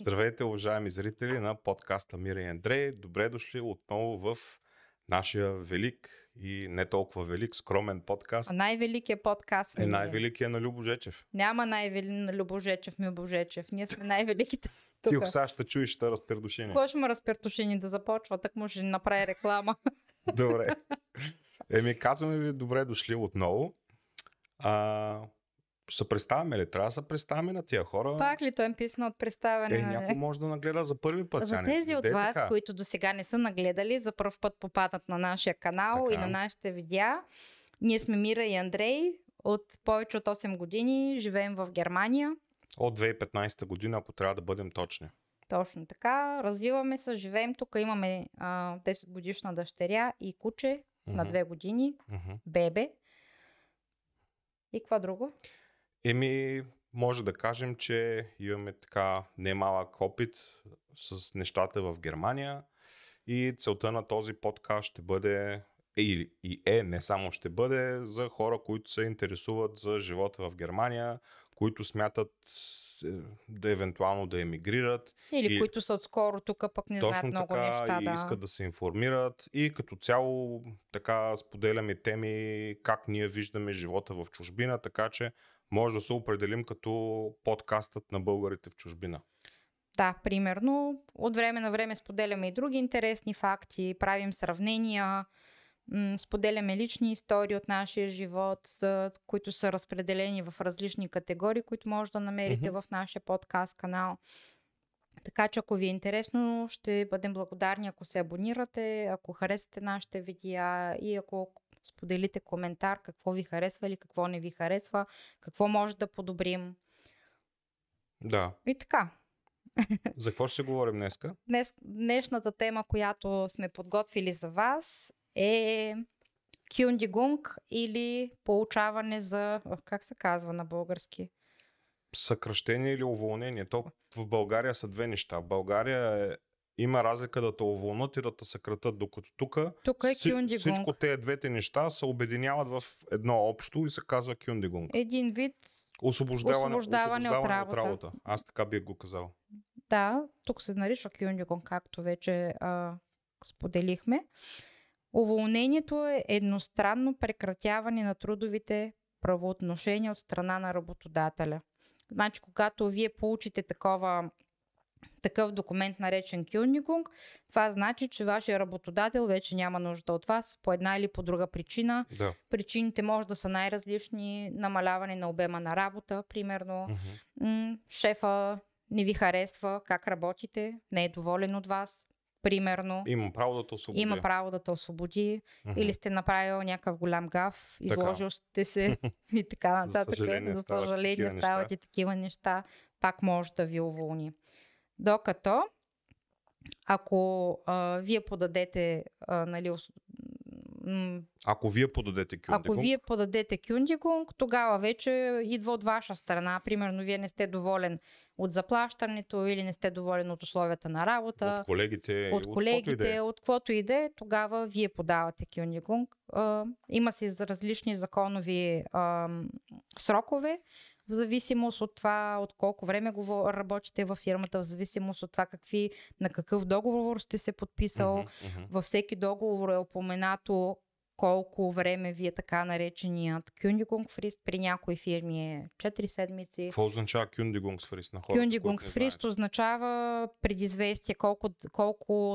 Здравейте, уважаеми зрители на подкаста Мира и Андрей. Добре дошли отново в нашия велик и не толкова велик, скромен подкаст. Най-великият подкаст е най-великият на Любо Жечев. Няма най-велик на Любо Жечев, Милбо Жечев. Ние сме най-великите. Ти от сега ще чуеш, ще разпердушини. Кой ще ме разпердушини да започва? Так може да направи реклама. Добре. Еми, казваме ви добре дошли отново. Ще се представяме ли? Трябва да се представяме на тия хора. Пак ли той е писна от представяне? Някой може да нагледа за първи път. За тези от вас, които до сега не са нагледали, за първ път попадат на нашия канал и на нашите видеа. Ние сме Мира и Андрей. От повече от 8 години живеем в Германия. От 2015 година, ако трябва да бъдем точни. Точно така. Развиваме се, живеем тук. Имаме 10 годишна дъщеря и куче на 2 години. Бебе. И какво друго? Еми, може да кажем, че имаме така немалък опит с нещата в Германия и целта на този подкаст ще бъде, не само ще бъде, за хора, които се интересуват за живота в Германия, които смятат да евентуално да емигрират. Или които са отскоро тук, пък не знаят много неща. Точно така, и искат да се информират. И като цяло така споделяме теми, как ние виждаме живота в чужбина, така че може да се определим като подкастът на българите в чужбина. Да, примерно. От време на време споделяме и други интересни факти, правим сравнения, споделяме лични истории от нашия живот, които са разпределени в различни категории, които може да намерите в нашия подкаст канал. Така че ако ви е интересно, ще бъдем благодарни, ако се абонирате, ако харесате нашите видеа и ако споделите коментар какво ви харесва или какво не ви харесва, какво може да подобрим. Да. И така. За какво ще се говорим днеска? Днешната тема, която сме подготвили за вас, е Kündigung или получаване за... Как се казва на български? Съкращение или уволнение. То в България са две неща. В България има разлика да те уволнат и да те съкратат, докато тук е Kündigung. Всичко тези двете неща се обединяват в едно общо и се казва Kündigung. Един вид освобождаване от работа. Аз така бих го казал. Да, тук се нарича Kündigung, както вече споделихме. Уволнението е едностранно прекратяване на трудовите правоотношения от страна на работодателя. Значи, когато вие получите такъв документ, наречен Kündigung, това значи, че вашия работодател вече няма нужда от вас по една или по друга причина. Да. Причините може да са най-различни. Намаляване на обема на работа, примерно. Шефа не ви харесва как работите, не е доволен от вас. Примерно, има право да те освободи. Или сте направил някакъв голям гаф, изложил сте се и така нататък. За съжаление стават и такива неща. Пак може да ви уволни. Докато, ако вие подадете Ако вие подадете Kündigung, тогава вече идва от ваша страна. Примерно, вие не сте доволен от заплащането или не сте доволен от условията на работа. От колегите, от каквото и да е, тогава вие подавате Kündigung. Има си различни законови срокове, в зависимост от това, от колко време работите във фирмата, в зависимост от това на какъв договор сте се подписал. Във всеки договор е упоменато колко време ви е така нареченият Kündigungsfrist. При някои фирми е 4 седмици. Какво означава Kündigungsfrist на хората? Kündigungsfrist означава предизвестие, колко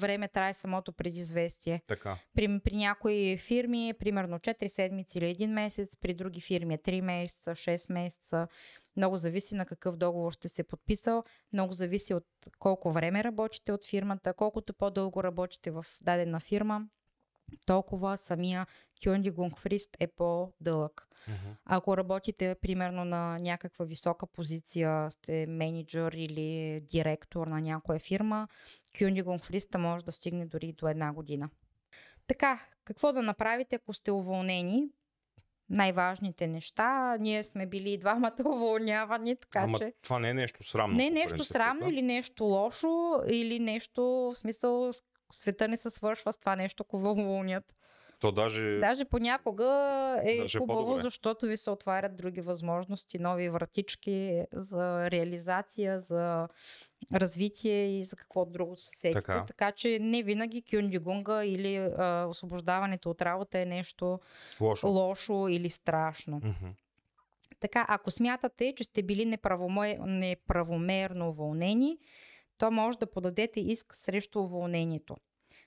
време трае самото предизвестие. Така. При някои фирми е примерно 4 седмици или 1 месец, при други фирми е 3 месеца, 6 месеца. Много зависи на какъв договор сте се подписал, много зависи от колко време работите от фирмата, колкото по-дълго работите в дадена фирма, толкова самия Kündigungsfrist е по-дълъг. Ако работите примерно на някаква висока позиция, сте менеджер или директор на някоя фирма, Kündigungsfrist може да стигне дори до 1 година. Така, какво да направите, ако сте уволнени? Най-важните неща. Ние сме били и двамата уволнявани, така че... Това не е нещо срамно. Не е нещо срамно или нещо лошо, или нещо в смисъл... Света не се свършва с това нещо, кого уволнят. То даже понякога е хубаво, защото ви се отварят други възможности, нови вратички за реализация, за развитие и за какво друго се сетите. Така че не винаги кюндигунга или освобождаването от работа е нещо лошо или страшно. Mm-hmm. Така, ако смятате, че сте били неправомерно уволнени, то може да подадете иск срещу уволнението.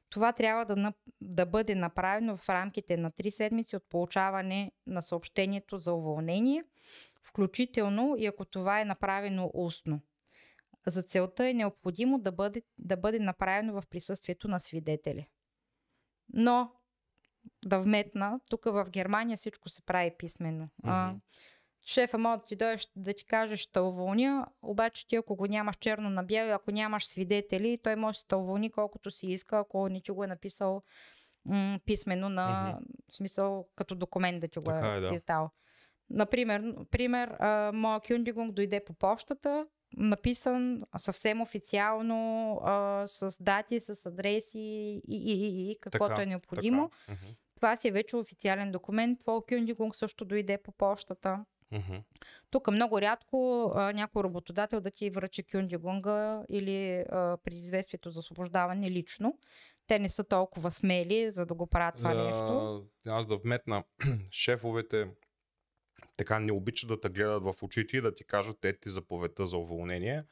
Това трябва да бъде направено в рамките на 3 седмици от получаване на съобщението за уволнение, включително и ако това е направено устно. За целта е необходимо да бъде направено в присъствието на свидетели. Но, да вметна, тук в Германия всичко се прави писменно. Mm-hmm. Шефа може да ти дойдеш да ти каже, ще уволня, обаче ти ако го нямаш черно на бяло, ако нямаш свидетели, той може да те уволни колкото си иска, ако не ти го е написал писменно, в смисъл като документ да ти го е издал. Например, моя кюндигунг дойде по почтата, написан съвсем официално, с дати, с адреси и каквото е необходимо. Така. Това си е вече официален документ. Твой кюндигунг също дойде по почтата. Mm-hmm. Тук много рядко някой работодател да ти връчи кюндигунга или при известието за освобождаване лично. Те не са толкова смели, за да го правят това нещо. Аз да вметна, шефовете така не обичат да те гледат в очите и да ти кажат, ето ти заповедта за уволнение.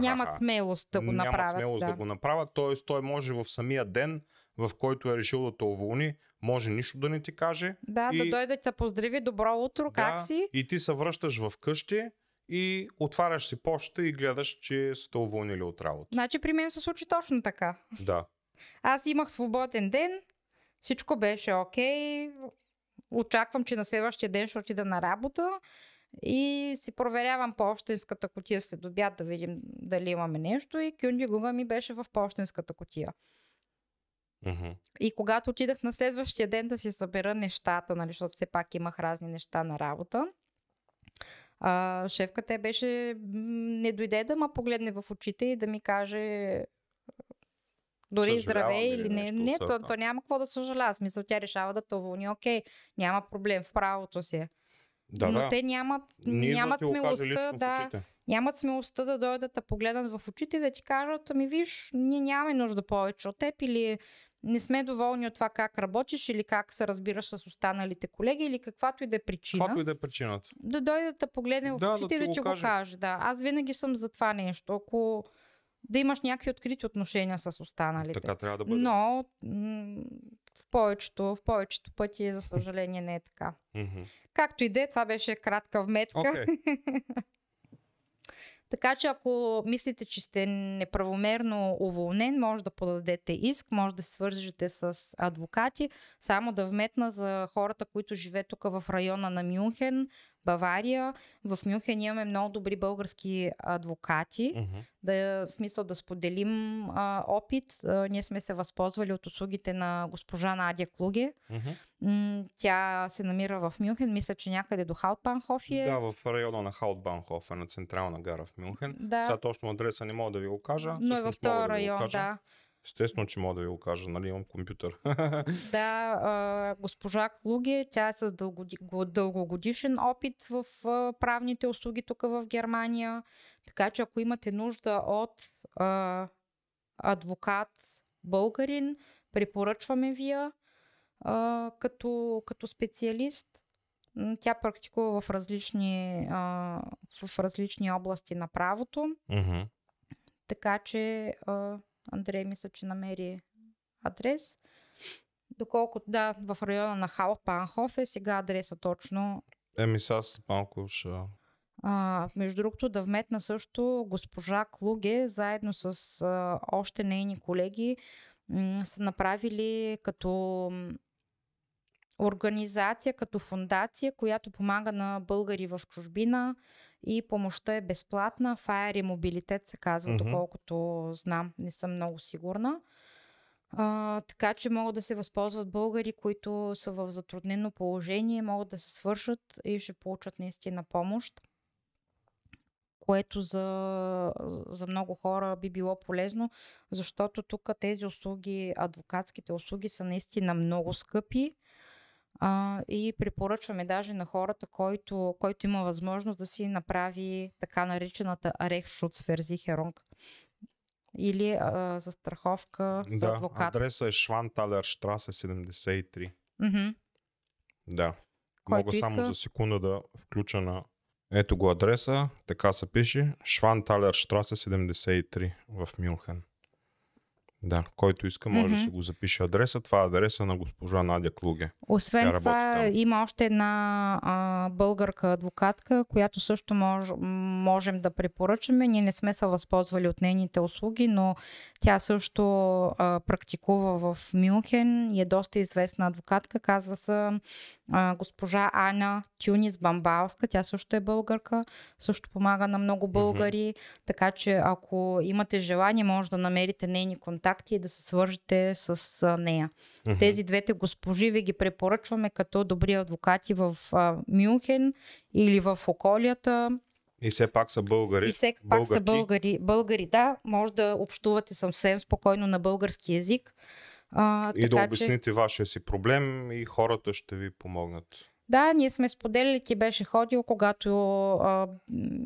Няма смелост да го направят. Няма смелост да го направят, т.е. той може в самия ден, в който е решил да те уволни, може нищо да не ти каже. Да, да дойде да поздрави, добро утро, как си? И ти се връщаш в къщи и отваряш си почта и гледаш, че са те уволнили от работа. Значи при мен се случи точно така. Да. Аз имах свободен ден, всичко беше окей, очаквам, че на следващия ден ще отида на работа и си проверявам пощенската кутия след обяд да видим дали имаме нещо и кюндигунга ми беше в пощенската кутия. Uh-huh. И когато отидах на следващия ден да си събера нещата, защото все пак имах разни неща на работа, шефката беше не дойде да ме погледне в очите и да ми каже дори здравей или не. Не, то няма какво да съжалява. Смисъл, тя решава да те уволни. Окей, няма проблем, в правото си. Да, но те нямат смелостта да дойдат да погледнат в очите и да ти кажат, ами виж, ние нямаме нужда повече от теб или не сме доволни от това как работиш или как се разбираш с останалите колеги или каквато и да е причина. Каквато и да е причината. Да дойдат да погледнат в очите и да ти го каже. Да. Аз винаги съм за това нещо. Ако да имаш някакви открити отношения с останалите. Така трябва да бъде. Но в повечето пъти, за съжаление, не е така. Както и да е, това беше кратка вметка. Okay. Така че ако мислите, че сте неправомерно уволнен, може да подадете иск, може да се свържете с адвокати. Само да вметна за хората, които живеят тук в района на Мюнхен, Бавария. В Мюнхен имаме много добри български адвокати. Mm-hmm. В смисъл да споделим опит. Ние сме се възползвали от услугите на госпожа Надя Клуге. Mm-hmm. Тя се намира в Мюнхен. Мисля, че някъде до Хаутбанхоф е. Да, в района на Хаутбанхоф е, на централна гара в Мюнхен. Да. Сега точно адреса не мога да ви го кажа. Но всъщност, в този район, да. Естествено, че мога да ви го кажа, нали, имам компютър. Да, госпожа Клуге, тя е с дългогодишен опит в правните услуги тук в Германия. Така че ако имате нужда от адвокат българин, препоръчваме вие като специалист. Тя практикува в различни области на правото. Mm-hmm. Така че Андрей мисля, че намери адрес. Доколкото да, в района на Хаупанхоф е сега адреса точно. Сега малко ще... между другото да вметна също госпожа Клуге заедно с още нейни колеги са направили като организация, като фундация, която помага на българи в чужбина и помощта е безплатна. Fire и мобилитет се казва, mm-hmm. доколкото знам, не съм много сигурна. Така че могат да се възползват българи, които са в затруднено положение, могат да се свършат и ще получат наистина помощ. което за много хора би било полезно, защото тук тези услуги, адвокатските услуги са наистина много скъпи. И препоръчваме даже на хората, който има възможност да си направи така наречената Rechtsschutzversicherung или застраховка за адвокат. Да, адреса е Schwanthaler Straße 73. Mm-hmm. Да. Който мога само за секунда да включа на... Ето го адреса, така се пише, Schwanthaler Straße 73 в Мюнхен. Да, който иска може да си го запише адреса. Това е адреса на госпожа Надя Клуге. Освен това има още една българка адвокатка, която също можем да препоръчаме. Ние не сме се възползвали от нейните услуги, но тя също практикува в Мюнхен и е доста известна адвокатка. Казва се госпожа Ana Tyunis-Bambalska. Тя също е българка, също помага на много българи. Така че ако имате желание, може да намерите нейни контакти и да се свържете с нея. Тези двете госпожи ви ги препоръчваме като добри адвокати в Мюнхен или в околията. И все пак са българи. И все пак са българи. Българи, да, може да общувате съвсем спокойно на български език. И така, да обясните вашия си проблем и хората ще ви помогнат. Да, ние сме споделили, ти беше ходил, когато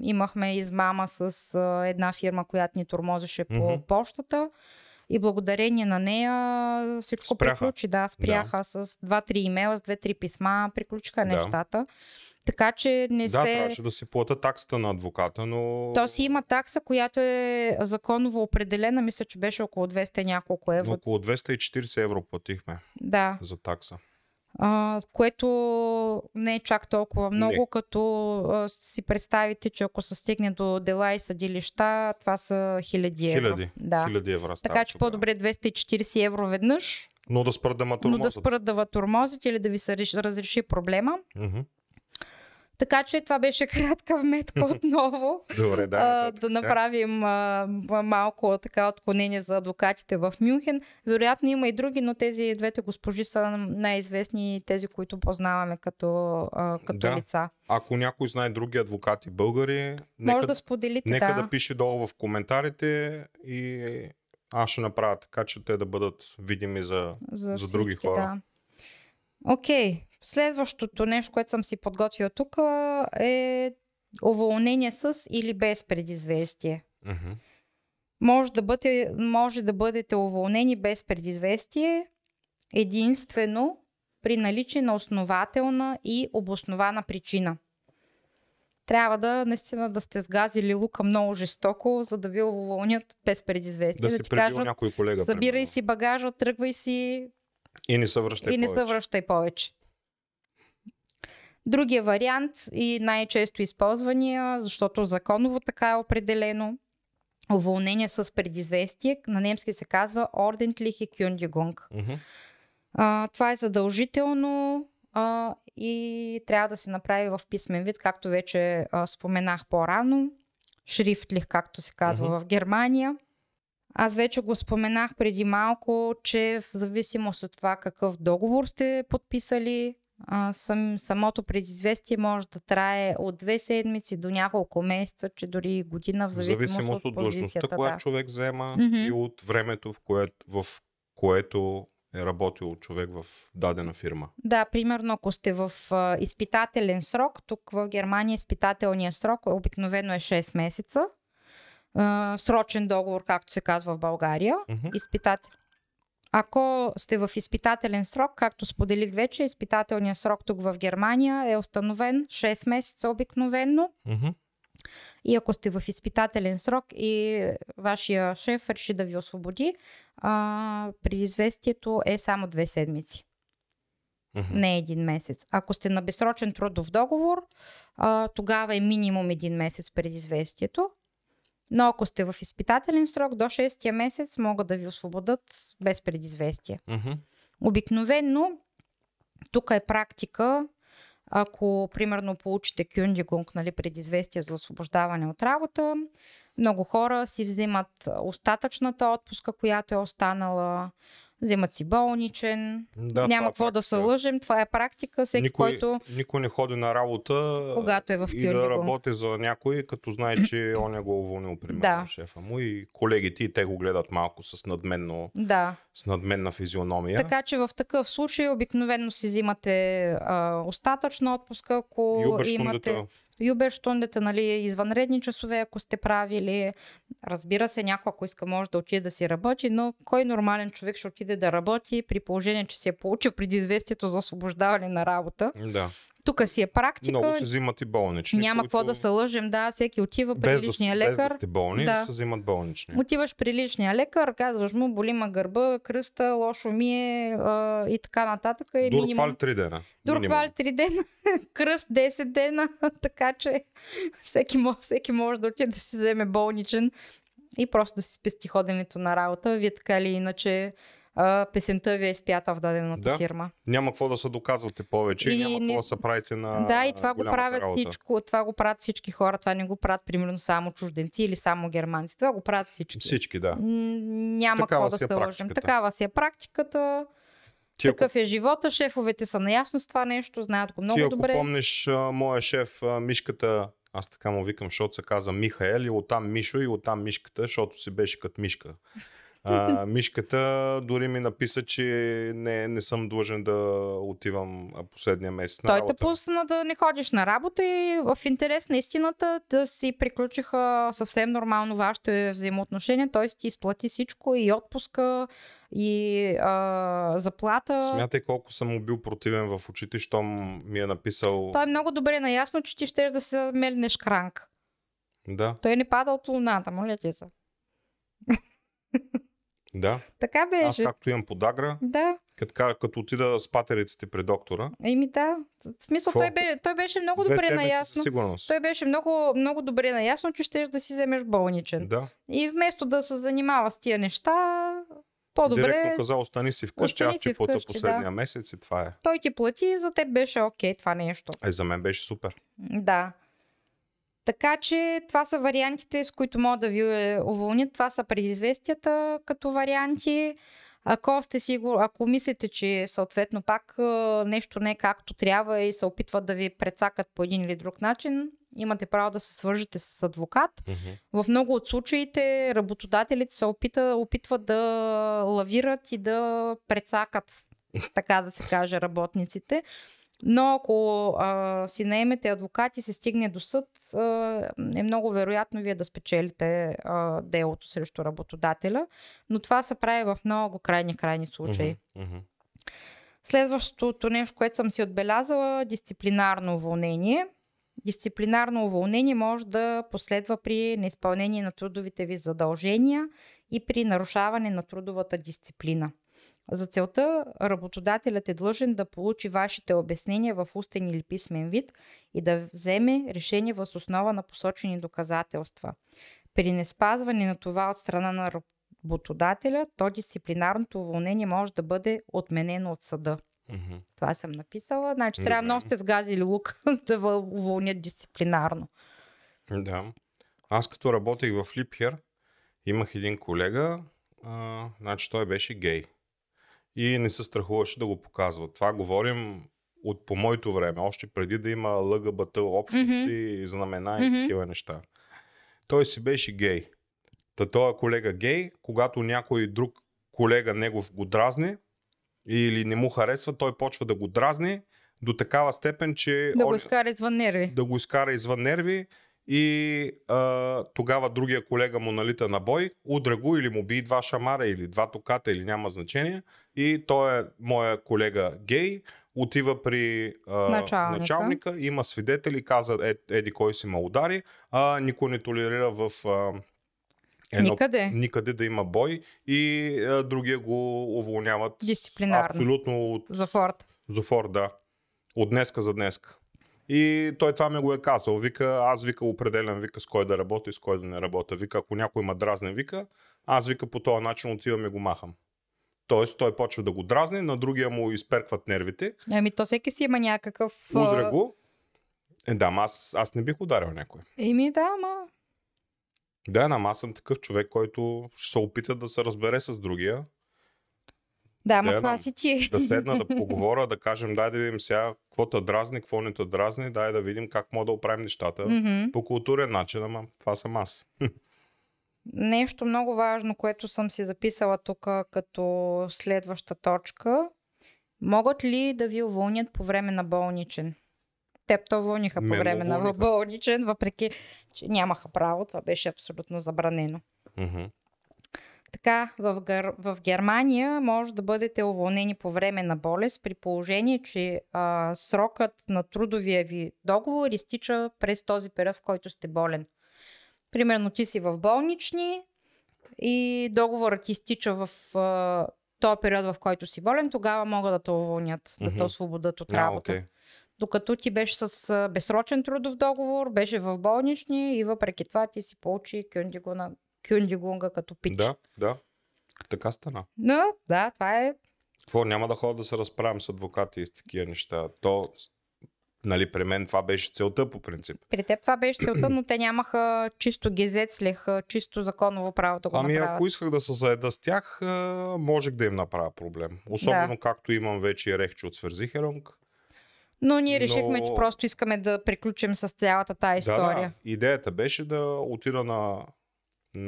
имахме измама с една фирма, която ни тормозеше по почтата. И благодарение на нея всичко приключи. Да, спряха с 2-3 имейла, с 2-3 писма, приключиха нещата. Така че не се... Да, трябваше да си плата таксата на адвоката, но... То си има такса, която е законово определена. Мисля, че беше около 200 няколко евро. Около 240 евро платихме за такса. Което не е чак толкова много, като си представите, че ако се стигне до дела и съдилища, това са хиляди евро. Така че по-добре 240 евро веднъж, но да спрат да ва тормозите или да ви се разреши проблема. Така че това беше кратка вметка отново. Добре, да направим малко така отклонение за адвокатите в Мюнхен. Вероятно има и други, но тези двете госпожи са най-известни, тези, които познаваме като лица. Ако някой знае други адвокати българи, може да споделите. Нека да пише долу в коментарите и аз ще направя така, че те да бъдат видими за други хора. Окей. Следващото нещо, което съм си подготвила тук, е уволнение с или без предизвестие. Може да бъдете уволнени без предизвестие единствено при наличие на основателна и обоснована причина. Трябва наистина да сте сгазили лука много жестоко, за да ви уволнят без предизвестие. Да си предил някой колега. Събирай си багажа, тръгвай си и не се връщай повече. Другия вариант и най-често използвания, защото законово така е определено, уволнение с предизвестие, на немски се казва ordentliche Kündigung. Това е задължително и трябва да се направи в писмен вид, както вече споменах по-рано, шрифтлих, както се казва в Германия. Аз вече го споменах преди малко, че в зависимост от това какъв договор сте подписали, самото предизвестие може да трае от 2 седмици до няколко месеца, че дори година, в зависимост от длъжността, която човек взема и от времето, в което е работил човек в дадена фирма. Да, примерно ако сте в изпитателен срок, тук в Германия изпитателният срок обикновено е 6 месеца. Срочен договор, както се казва в България. Ако сте в изпитателен срок, както споделих вече, изпитателният срок тук в Германия е установен 6 месеца обикновено. И ако сте в изпитателен срок и вашия шеф реши да ви освободи, предизвестието е само 2 седмици. Не 1 месец. Ако сте на безсрочен трудов договор, тогава е минимум 1 месец предизвестието. Но ако сте в изпитателен срок, до 6-тия месец могат да ви освободят без предизвестие. Обикновено, тук е практика, ако примерно получите Kündigung, предизвестие за освобождаване от работа, много хора си взимат остатъчната отпуска, която е останала, взимат си болничен, да, няма какво да се лъжим, това е практика, всеки Никой не ходи на работа, когато е в кюрнико, и да работи за някой, като знае, че он е го уволнил, примерно, да, шефа му и колегите, и те го гледат малко с надменна физиономия. Така че в такъв случай обикновено си взимате остатъчна отпуска, ако имате... Юберщундите, нали, извънредни часове, ако сте правили. Разбира се, някой, ако иска, може да отиде да си работи, но кой нормален човек ще отиде да работи при положение, че си е получил предизвестието за освобождаване на работа? Да. Тук си е практика. Много се взимат и болнични. Няма какво да се лъжим, да, всеки отива при личния лекар. Без да сте болни, да се взимат болнични. Отиваш при личния лекар, казваш му, боли ма гърба, кръста, лошо ми е и така нататък. Е минимум 3 дена. Дурквали 3 дена, кръст 10 дена, така че всеки може да отиде да си вземе болничен и просто да си спести ходенето на работа. Вие така или иначе... песента ви е изпята в дадената фирма. Няма какво да се доказвате повече, няма какво да се правите на голямата работа. Да, и това го правят всичко, това го правят всички хора, това не го правят примерно само чужденци или само германци, това го правят всички. Всички, да. Няма какво да се лъжим. Такава си е практиката. Такъв е живота, шефовете са наясно с това нещо, знаят го много добре. Ти ако помниш, моя шеф, Мишката, аз така му викам, защото се каза Михаел, и оттам Мишо, и оттам Мишката, защото си беше като Мишка. Мишката дори ми написа, че не съм длъжен да отивам последния месец на работа. Той те пусна да не ходиш на работа и в интерес на истината да си приключиха съвсем нормално вашите взаимоотношения, т.е. ти изплати всичко, и отпуска, и заплата. Смятай колко съм му бил противен в очите, щом ми е написал... Той е много добре наясно, че ти щеш да се мелнеш кранк. Да. Той не пада от луната, моля ти се. Да, така беше. Аз както имам подагра, да, като отида с патериците при доктора. Еми да, в смисъл той беше много добре наясно. Той беше много добре наясно, че щеш да си вземеш болничен. Да. И вместо да се занимава с тия неща, по-добре... Директно каза, остани си вкъщи, аз ти плата последния месец и това е. Той ти плати и за теб беше окей това нещо. За мен беше супер. Да. Така че това са вариантите, с които могат да ви уволнят. Това са предизвестията като варианти. Ако сте сигурни, ако мислите, че съответно пак нещо не е както трябва и се опитват да ви прецакат по един или друг начин, имате право да се свържете с адвокат. В много от случаите работодателите се опитват да лавират и да прецакат, така да се каже, работниците. Но ако си наемете адвокат и се стигне до съд, е много вероятно вие да спечелите делото срещу работодателя. Но това се прави в много крайни случаи. Следващото нещо, което съм си отбелязала, дисциплинарно уволнение. Дисциплинарно уволнение може да последва при неизпълнение на трудовите ви задължения и при нарушаване на трудовата дисциплина. За целта работодателят е длъжен да получи вашите обяснения в устен или писмен вид и да вземе решение въз основа на посочени доказателства. При неспазване на това от страна на работодателя, то дисциплинарното уволнение може да бъде отменено от съда. Това съм написала. Значи трябва много сте сгазили лук да уволнят дисциплинарно. Да. Аз като работех в Липcher, имах един колега, значи той беше гей. И не се страхуваше да го показва. Това говорим по моето време, още преди да има ЛГБТ общности, знамена и такива неща. Той си беше гей. Та този колега гей, когато някой друг колега негов го дразни или не му харесва, той почва да го дразни до такава степен, че... Да го изкара извън нерви. Да го изкара извън нерви и тогава другия колега му налита на бой, удря го или му би 2 шамара или 2 токата, или няма значение. И той е моя колега гей, отива при началника, има свидетели, каза еди кой си ме удари, никой не толерира в никъде да има бой и другия го уволняват дисциплинарно. Абсолютно от... Зафор, да. От днеска за днеска. И той това ми го е казал. Вика, аз определям с кой да работя и с кой да не работя. Вика, ако някой има дразнен, аз по този начин отивам и го махам. Тоест той почва да го дразни, на другия му изперкват нервите. Ами то всеки си има някакъв... Удря го. Да, аз не бих ударил някой. Да, аз съм такъв човек, който ще се опита да се разбере с другия. Да, ма това си ти. Да седна, да поговоря, да кажем, дай да видим сега какво те дразни, какво не те дразни, дай да видим как мога да оправим нещата. Mm-hmm. По културен начин, ама това съм аз. Нещо много важно, което съм си записала тук като следваща точка. Могат ли да ви уволнят по време на болничен? Теб то уволниха по време на болничен, въпреки че нямаха право, това беше абсолютно забранено. Mm-hmm. Така, в Германия може да бъдете уволнени по време на болест, при положение, че срокът на трудовия ви договор изтича през този период, в който сте болен. Примерно ти си в болнични и договорът изтича в този период, в който си болен, тогава могат да те уволнят, mm-hmm. да те освободят от работа. Okay. Докато ти беше с безсрочен трудов договор, беше в болнични и въпреки това ти си получи Кюндигунга като пич. Да, да. Така стана. Но, да, това е... Какво, няма да ходя да се разправям с адвокати и с такива неща. То, нали, при мен това беше целта по принцип. При теб това беше целта, но те нямаха чисто гезецлех, чисто законово право да го направят. Ами ако исках да се заеда с тях, можех да им направя проблем. Особено както имам вече и Rechtsschutzversicherung. Но ние решихме, че просто искаме да приключим с цялата тази история. Да, идеята беше да отида на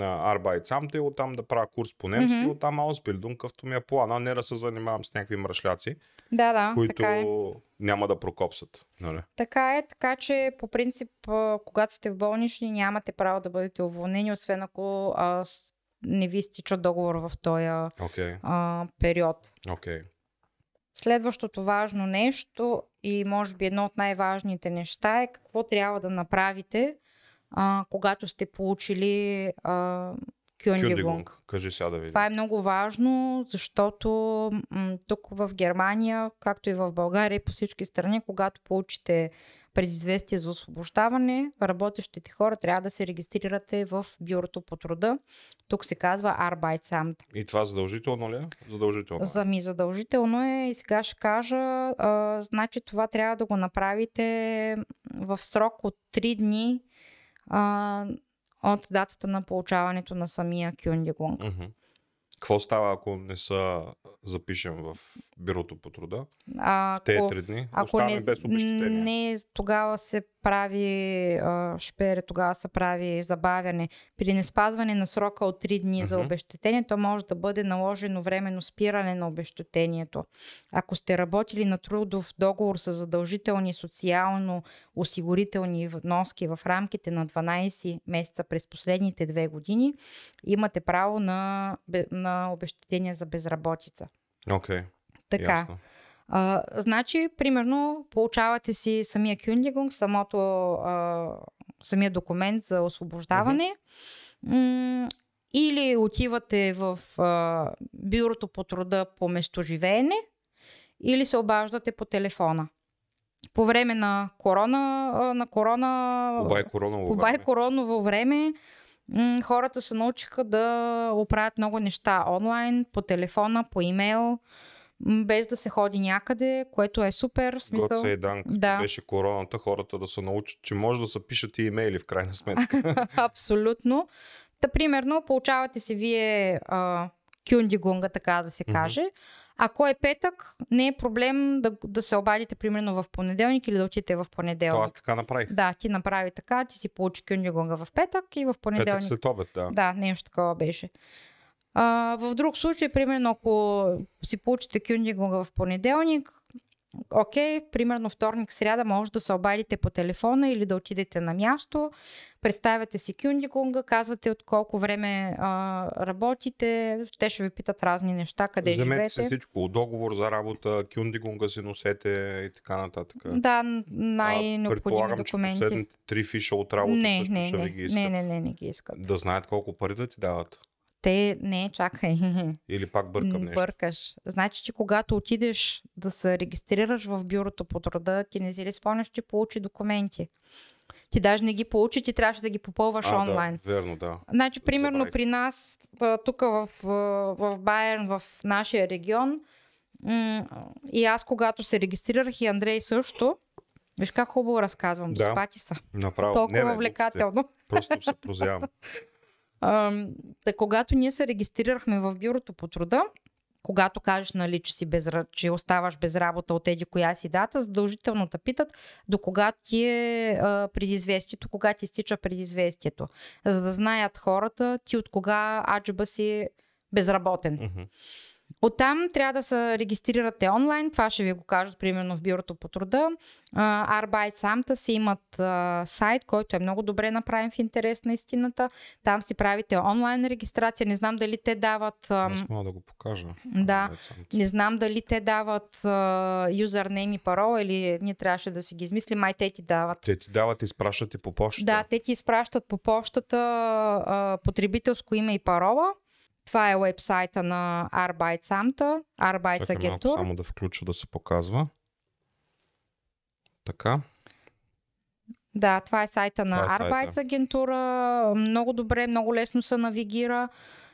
Arbeitsamt и оттам да правя курс по немски, mm-hmm. оттам Ausbildung, къвто ми е плана, не да се занимавам с някакви мръшляци, които няма да прокопсат. Нали? Така е, така че по принцип, когато сте в болнични, нямате право да бъдете уволнени, освен ако не ви стича договор в този период. Okay. Следващото важно нещо и може би едно от най-важните неща е какво трябва да направите, когато сте получили Кюндигунг. Кажи сега да видим. Това е много важно, защото тук в Германия, както и в България, по всички страни, когато получите предизвестие за освобождаване, работещите хора трябва да се регистрирате в бюрото по труда. Тук се казва Arbeitsamt. И това задължително ли е? Задължително. Задължително е и сега ще кажа, значи това трябва да го направите в срок от 3 дни от датата на получаването на самия Кюндигунг. Mm-hmm. Какво става, ако не са запишем в бюрото по труда? В тези 3 дни? Оставаме без обезщетение. Не, тогава се прави шпере, тогава се прави забавяне. При неспазване на срока от 3 дни mm-hmm. за обезщетение, то може да бъде наложено временно спиране на обезщетението. Ако сте работили на трудов договор с задължителни социално-осигурителни вноски в рамките на 12 месеца през последните 2 години, имате право на обезщетение за безработица. Okay. Така. Ясно. Значи, примерно, получавате си самия Кюндигунг, самия документ за освобождаване mm-hmm. или отивате в бюрото по труда по местоживеене или се обаждате по телефона. По време на корона време хората се научиха да оправят много неща онлайн, по телефона, по имейл, без да се ходи някъде, което е супер. Год се и дан, като беше короната, хората да се научат, че може да се пишат и имейли в крайна сметка. Абсолютно. Та, примерно, получавате се вие Кюндигунга, така да се каже. Mm-hmm. Ако е петък, не е проблем да се обадите примерно в понеделник или да отидете в понеделник. То аз така направих. Да, ти направи така, ти си получи Кюндигунга в петък и в понеделник. Петък след обед, да. Да, нещо такова беше. В друг случай, примерно, ако си получите Кюндигунга в понеделник, примерно вторник, сряда може да се обадите по телефона или да отидете на място, представяте си Кюндигунга, казвате от колко време работите, те ще ви питат разни неща, къде живеете. Вземете се всичко, договор за работа, Кюндигунга си носете и така нататък. Да, най-необходими документи. Предполагам, че последните 3 фиша от работа също ще ви ги искат. Не ги искат. Да знаят колко пари да ти дават. Чакай. Или пак бъркам нещо. Бъркаш. Значи, че когато отидеш да се регистрираш в бюрото по труда, ти не си ли спомняш, че получи документи. Ти даже не ги получи, ти трябваше да ги попълваш онлайн. Да, верно, да. Значи, примерно при нас, тук в Байерн, в нашия регион, и аз когато се регистрирах и Андрей също, виж как хубаво разказвам, доспати са. Направо. Толкова увлекателно. Просто се прозявам. Когато ние се регистрирахме в бюрото по труда, когато кажеш, нали, че си че оставаш без работа от еди коя си дата, задължително те питат до кога ти е предизвестието, кога ти стича предизвестието. За да знаят хората ти от кога аджба си безработен. Mm-hmm. Оттам трябва да се регистрирате онлайн, това ще ви го кажат примерно в бюрото по труда. Arbeitsamt си имат сайт, който е много добре направен в интерес на истината. Там си правите онлайн регистрация, не знам дали те дават... Аз мога да го покажа. Да, не знам дали те дават юзернейм и парола или ние трябваше да си ги измислим, май те ти дават. Те ти дават, изпращат и по почта. Да, те ти изпращат по почтата потребителско име и парола. Това е уебсайта на Arbeitsamt, Arbeitsagentur. Само да включа да се показва. Така. Да, това е сайта на Arbeitsagentur. Много добре, много лесно се навигира.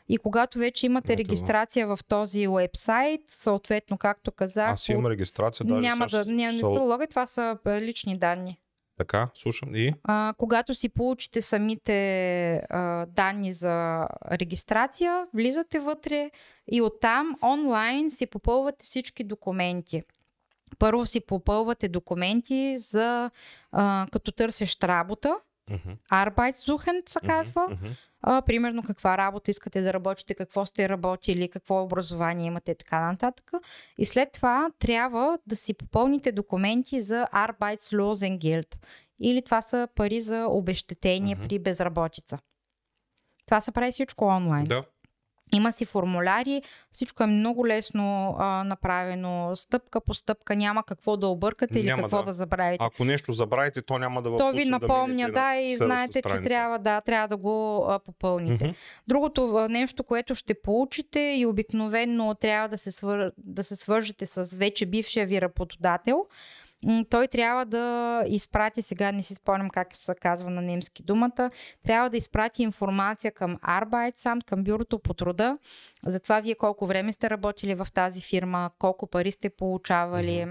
И когато вече имате регистрация в този уебсайт, съответно, както казах... Аз имам регистрация, даже няма да... Не сте логи, това са лични данни. Така, слушам и... когато си получите самите данни за регистрация, влизате вътре и оттам онлайн си попълвате всички документи. Първо си попълвате документи за като търсиш работа. Arbeit suchen се казва. Примерно каква работа искате да работите, какво сте работили, какво образование имате, така нататък. И след това трябва да си попълните документи за Arbeitslosengeld. Или това са пари за обезщетение при безработица. Това се прави всичко онлайн. Да. Има си формуляри, всичко е много лесно направено, стъпка по стъпка, няма какво да объркате или няма какво да забравите. Ако нещо забравите, то няма да въпусне. То ви напомня, да, да и знаете, страница. Че трябва да го попълните. Другото нещо, което ще получите и обикновено трябва да се, свържете с вече бившия ви работодател, той трябва да изпрати, сега не си спомням как се казва на немски думата, трябва да изпрати информация към Arbeitsamt, към бюрото по труда, за това вие колко време сте работили в тази фирма, колко пари сте получавали,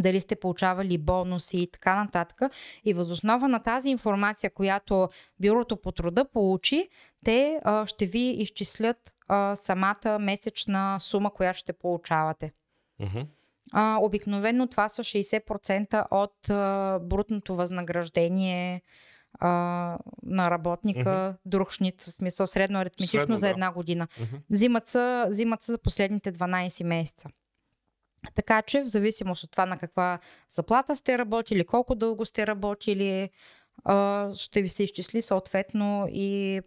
дали сте получавали бонуси и така нататък. И въз основа на тази информация, която бюрото по труда получи, те ще ви изчислят самата месечна сума, която ще получавате. Обикновено това са 60% от брутното възнаграждение на работника, друшница, в смисъл средно аритметично за една година. Взимат се за последните 12 месеца. Така че в зависимост от това на каква заплата сте работили, колко дълго сте работили, ще ви се изчисли съответно и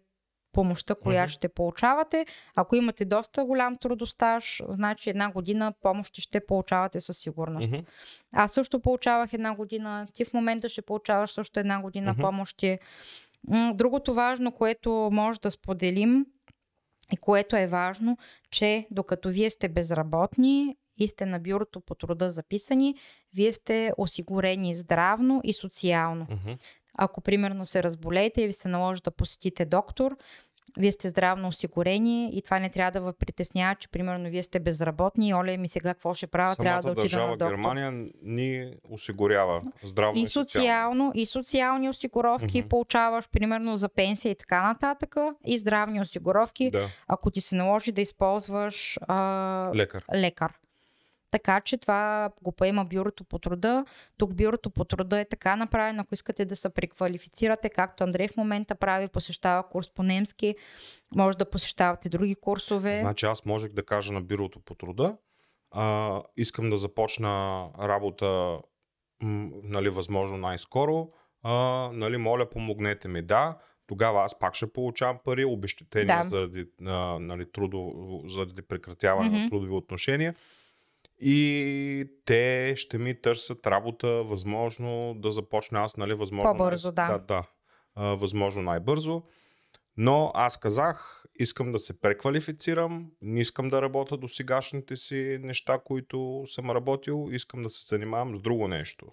помощта, която ще получавате. Ако имате доста голям трудостаж, значи една година помощ ще получавате със сигурност. Аз също получавах една година, ти в момента ще получаваш също една година помощи. Другото важно, което може да споделим и което е важно, че докато вие сте безработни и сте на бюрото по труда записани, вие сте осигурени здравно и социално. Ако примерно се разболеете и ви се наложи да посетите доктор, вие сте здравно осигурени и това не трябва да ви притеснява, че примерно вие сте безработни и оле ми сега какво ще правя, трябва да отида на доктор. Германия ни осигурява здравно и социално. И социални осигуровки получаваш примерно за пенсия и така нататък, и здравни осигуровки, ако ти се наложи да използваш лекар. Така че това го поема бюрото по труда. Тук бюрото по труда е така направено, ако искате да се преквалифицирате, както Андрей в момента прави, посещава курс по немски, може да посещавате други курсове. Значи аз можех да кажа на бюрото по труда, искам да започна работа, нали, възможно най-скоро, нали, моля помогнете ми, да. Тогава аз пак ще получавам пари, обезщетения заради, нали, заради прекратяване на трудови отношения. И те ще ми търсят работа, възможно да започна аз, нали, възможно по-бързо, възможно най-бързо. Но аз казах, искам да се преквалифицирам, не искам да работя до сегашните си неща, които съм работил, искам да се занимавам с друго нещо.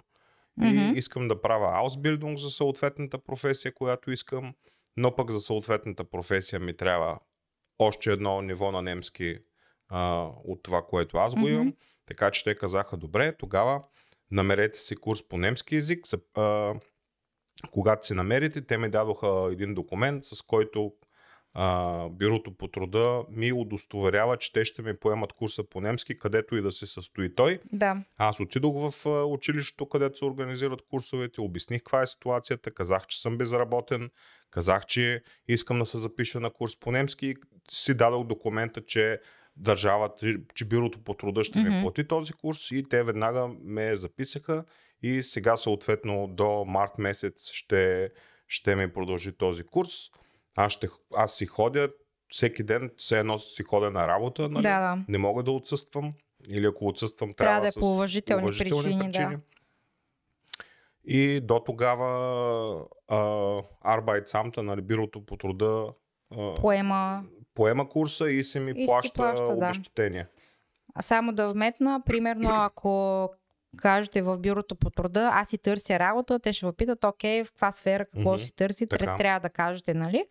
И искам да правя Ausbildung за съответната професия, която искам, но пък за съответната професия ми трябва още едно ниво на немски от това, което аз го имам. Така че те казаха, добре, тогава намерете си курс по немски език. Когато си намерите, те ми дадоха един документ, с който Бюрото по труда ми удостоверява, че те ще ми поемат курса по немски, където и да се състои той. Да. Аз отидох в училището, където се организират курсовете, обясних каква е ситуацията, казах, че съм безработен, казах, че искам да се запиша на курс по немски и си дадох документа, че държавата, че бюрото по труда ще ми плати този курс и те веднага ме записаха и сега съответно до март месец ще ми продължи този курс. Аз си ходя всеки ден, все едно си ходя на работа, нали? Да. Не мога да отсъствам или ако отсъствам трябва да е по уважителни причини. Да. И до тогава Arbeitsamt, нали, бюрото по труда поема курса и се ми плаща обезщетение. Да. Само да вметна, примерно ако кажете в бюрото по труда, аз си търся работа, те ще ви питат, окей, в каква сфера, какво си търси, трябва да кажете, нали?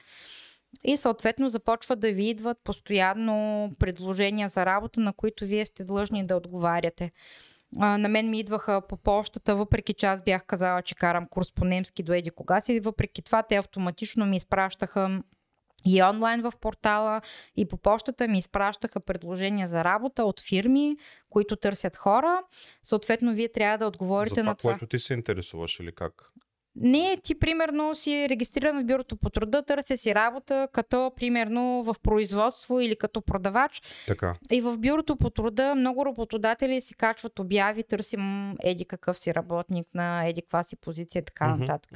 И съответно започват да ви идват постоянно предложения за работа, на които вие сте длъжни да отговаряте. На мен ми идваха по почтата, въпреки че аз бях казала, че карам курс по немски до еди кога си, въпреки това те автоматично ми изпращаха и онлайн в портала, и по почтата ми изпращаха предложения за работа от фирми, които търсят хора. Съответно, вие трябва да отговорите на това. За това, което ти се интересуваш или как? Не, ти примерно си регистриран в бюрото по труда, търся си работа като примерно в производство или като продавач. Така. И в бюрото по труда много работодатели си качват обяви, търсим еди какъв си работник на еди каква си позиция и така нататък.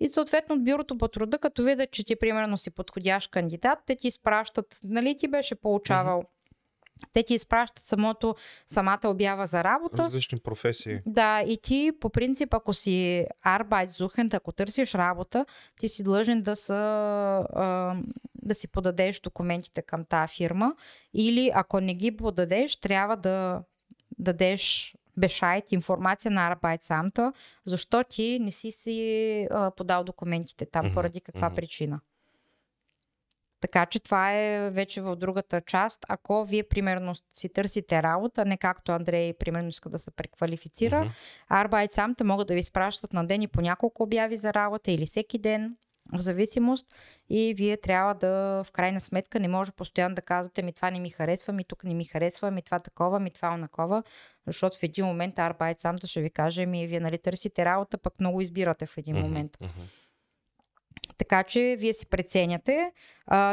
И съответно от бюрото по труда, като видят, че ти примерно си подходящ кандидат, те ти изпращат, нали ти беше получавал. Те ти изпращат самата обява за работа. Различни професии. Да, и ти по принцип, ако си Arbeit suchen, ако търсиш работа, ти си длъжен да си подадеш документите към тази фирма. Или ако не ги подадеш, трябва да дадеш Bescheid, информация на Arbeitsamt, защо ти не си подал документите там, поради каква причина. Така че това е вече в другата част. Ако вие примерно си търсите работа, не както Андрей примерно иска да се преквалифицира, Arbeitsamt могат да ви спращат на ден и по няколко обяви за работа или всеки ден, в зависимост, и вие трябва да, в крайна сметка, не може постоянно да казвате ми това не ми харесва, ми тук не ми харесва, ми това такова, ми това онакова, защото в един момент Arbeitsamt ще ви каже, ми вие нали търсите работа, пък много избирате в един момент. Така че вие си преценяте.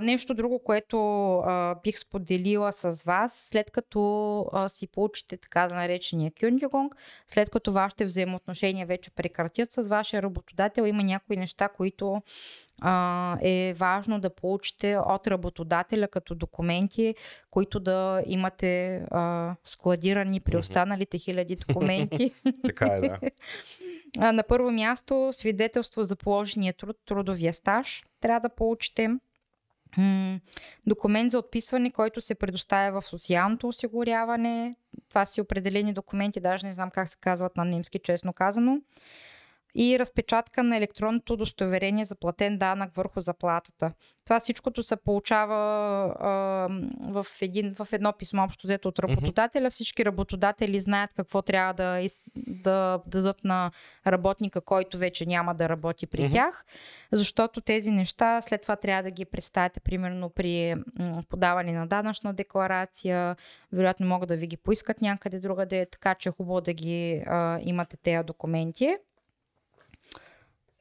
Нещо друго, което бих споделила с вас, след като си получите така да наречения Kündigung, след като вашите взаимоотношения вече прекратят с вашия работодател, има някои неща, които е важно да получите от работодателя като документи, които да имате складирани при останалите хиляди документи. Така е, да. На първо място свидетелство за положения труд, трудовия стаж трябва да получите. Документ за отписване, който се предоставя в социалното осигуряване. Това са определени документи, даже не знам как се казват на немски, честно казано. И разпечатка на електронното удостоверение за платен данък върху заплатата. Това всичкото се получава в едно писмо общо взето от работодателя. Всички работодатели знаят какво трябва да дадат на работника, който вече няма да работи при тях, защото тези неща след това трябва да ги представите примерно при подаване на данъчна декларация, вероятно могат да ви ги поискат някъде другаде, така че е хубаво да ги имате тези документи.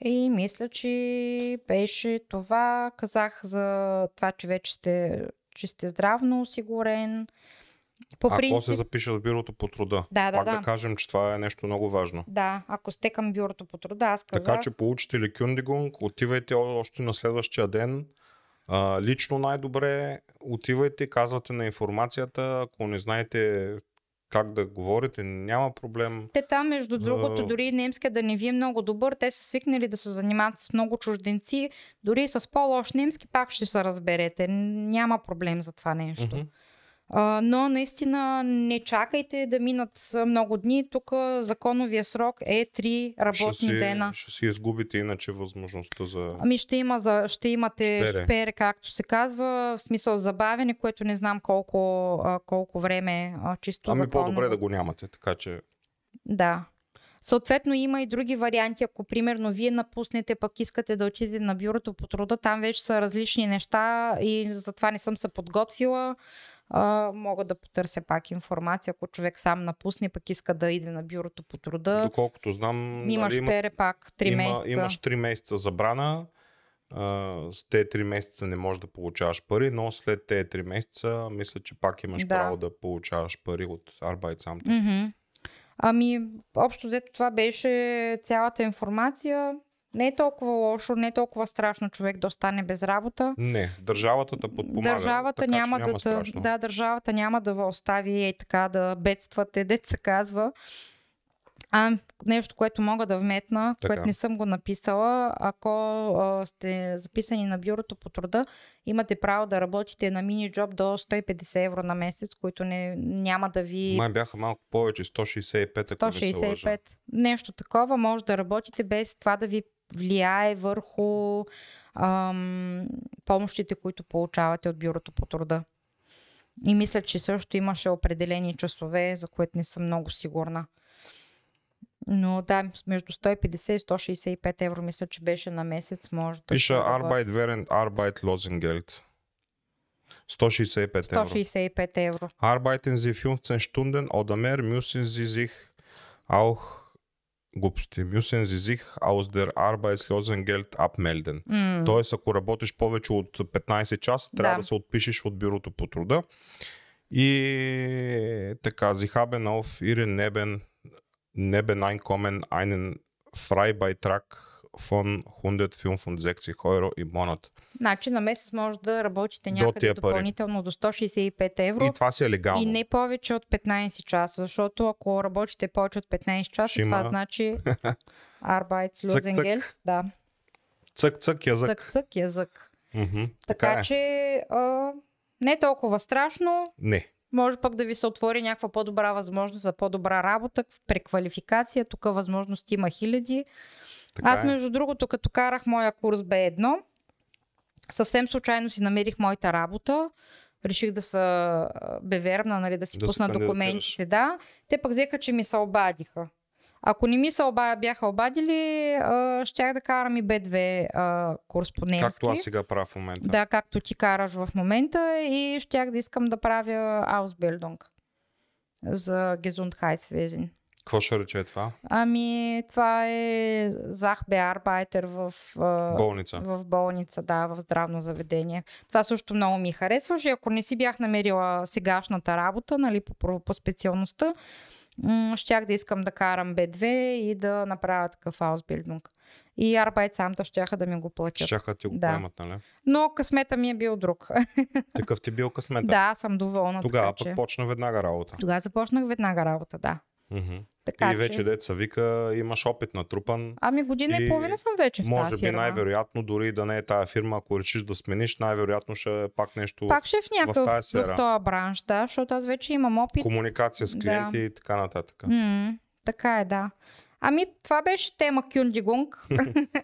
И мисля, че беше това. Казах за това, че вече сте здравно осигурен. Ако се запиша в бюрото по труда, пак да кажем, че това е нещо много важно. Да, ако сте към бюрото по труда, аз казах... Така че получите ли Kündigung, отивайте още на следващия ден. Лично най-добре отивайте, казвате на информацията, ако не знаете... как да говорите, няма проблем. Те там, между другото, дори немския да не ви е много добър, те са свикнали да се занимават с много чужденци, дори с по-лош немски пак ще се разберете. Няма проблем за това нещо. Но наистина не чакайте да минат много дни. Тук законовия срок е 3 работни дена. Ще си изгубите иначе възможността за... Ами ще имате шпере, както се казва, в смисъл забавене, което не знам колко време чисто законно. Ами по-добре да го нямате, така че... Да. Съответно има и други варианти, ако примерно вие напуснете, пък искате да отидете на бюрото по труда, там вече са различни неща и затова не съм се подготвила. Мога да потърся пак информация, ако човек сам напусне, пък иска да иде на бюрото по труда. Доколкото знам, имаш пере пак 3 месеца. Имаш 3 месеца забрана. С те 3 месеца не можеш да получаваш пари, но след те 3 месеца мисля, че пак имаш право да получаваш пари от Arbeitsamt. Mm-hmm. Ами, общо взето това беше цялата информация. Не е толкова лошо, не е толкова страшно човек да остане без работа. Не, държавата да подпомага. Държавата няма да държавата няма да ви остави ей така да бедствате, дет се казва. Нещо, което мога да вметна, така, което не съм го написала. Ако сте записани на бюрото по труда, имате право да работите на мини-джоб до 150 евро на месец, които няма да ви... Май бяха малко повече, 165, ако не се лъжа. Нещо такова може да работите без това да ви влияе върху помощите, които получавате от бюрото по труда. И мисля, че също имаше определени часове, за което не съм много сигурна. Но да, между 150 и 165 евро, мисля, че беше на месец. Може да пиша Arbeitsagentur, Arbeitslosengeld. 165 евро. 165 евро. Arbeiten Sie 15 Stunden oder mehr, müssen Sie sich auch aus der Arbeitslosengeld abmelden. Тоест, ако работиш повече от 15 часа, трябва да се отпишеш от бюрото по труда. И така, Sie haben auf Ihren Nebeneinkommen einen Freibeitrag von 165 Euro im Monat. Значи на месец може да работите някъде допълнително до 165 евро. И това си е легално. И не повече от 15 часа, защото ако работите повече от 15 часа, това значи Arbeitslosengeld. Да. Цък-цък язък. Цък-цък язък. Така че не е толкова страшно. Не. Може пък да ви се отвори някаква по-добра възможност за по-добра работа, преквалификация. Тук възможности има хиляди. Аз между другото, като карах моя курс B1, съвсем случайно си намерих моята работа. Реших да се беверна, нали, да си пусна документите. Да. Те пък взеха, че ми се обадиха. Ако не ми се бяха обадили, щях да карам и B2 курс по немски. Както аз сега правя в момента. Да, както ти караш в момента, и щях да искам да правя Ausbildung за Gesundheitswesen. Какво ще рече това? Ами, това е Sachbearbeiter в болница, да, в здравно заведение. Това също много ми харесваше. Ако не си бях намерила сегашната работа, нали, по специалността, щях да искам да карам B2 и да направя такъв Ausbildung. И Arbeitsamt щяха да ми го платят. Щяха ти го поемат, нали? Но късмета ми е бил друг. Такъв ти бил късмета? Да, съм доволна. Тогава пък почна веднага работа. Тогава започнах веднага работа, да. Така, и вече деца вика, имаш опит натрупан. Ами година и половина съм вече в тази фирма. Може би най-вероятно, дори да не е тая фирма, ако решиш да смениш, най-вероятно ще е пак нещо в тази сфера. Пак ще в този бранш, да, защото аз вече имам опит. Комуникация с клиенти и така нататък. Така е, да. Ами това беше тема Кюндигунг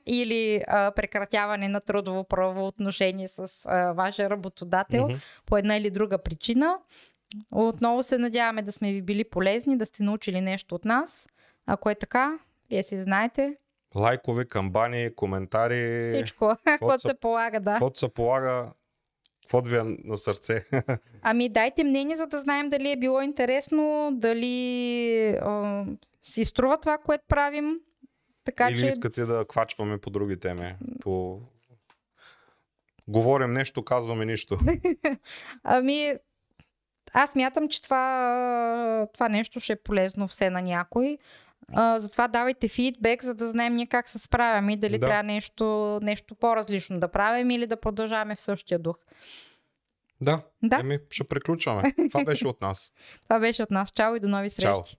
или прекратяване на трудово правоотношение с вашия работодател по една или друга причина. Отново се надяваме да сме ви били полезни, да сте научили нещо от нас. Ако е така, вие си знаете. Лайкове, камбани, коментари. Всичко, каквото се полага, да. Каквото се полага, каквото ви е на сърце. Ами дайте мнение, за да знаем дали е било интересно, дали си струва това, което правим. Така, или искате да квачваме по други теми, по... Говорим нещо, казваме нищо. Ами... Аз мятам, че това нещо ще е полезно все на някой. Затова давайте фидбек, за да знаем ние как се справяме и дали трябва нещо по-различно да правим или да продължаваме в същия дух. Да, ще приключваме. Това беше от нас. Чао и до нови срещи. Чао.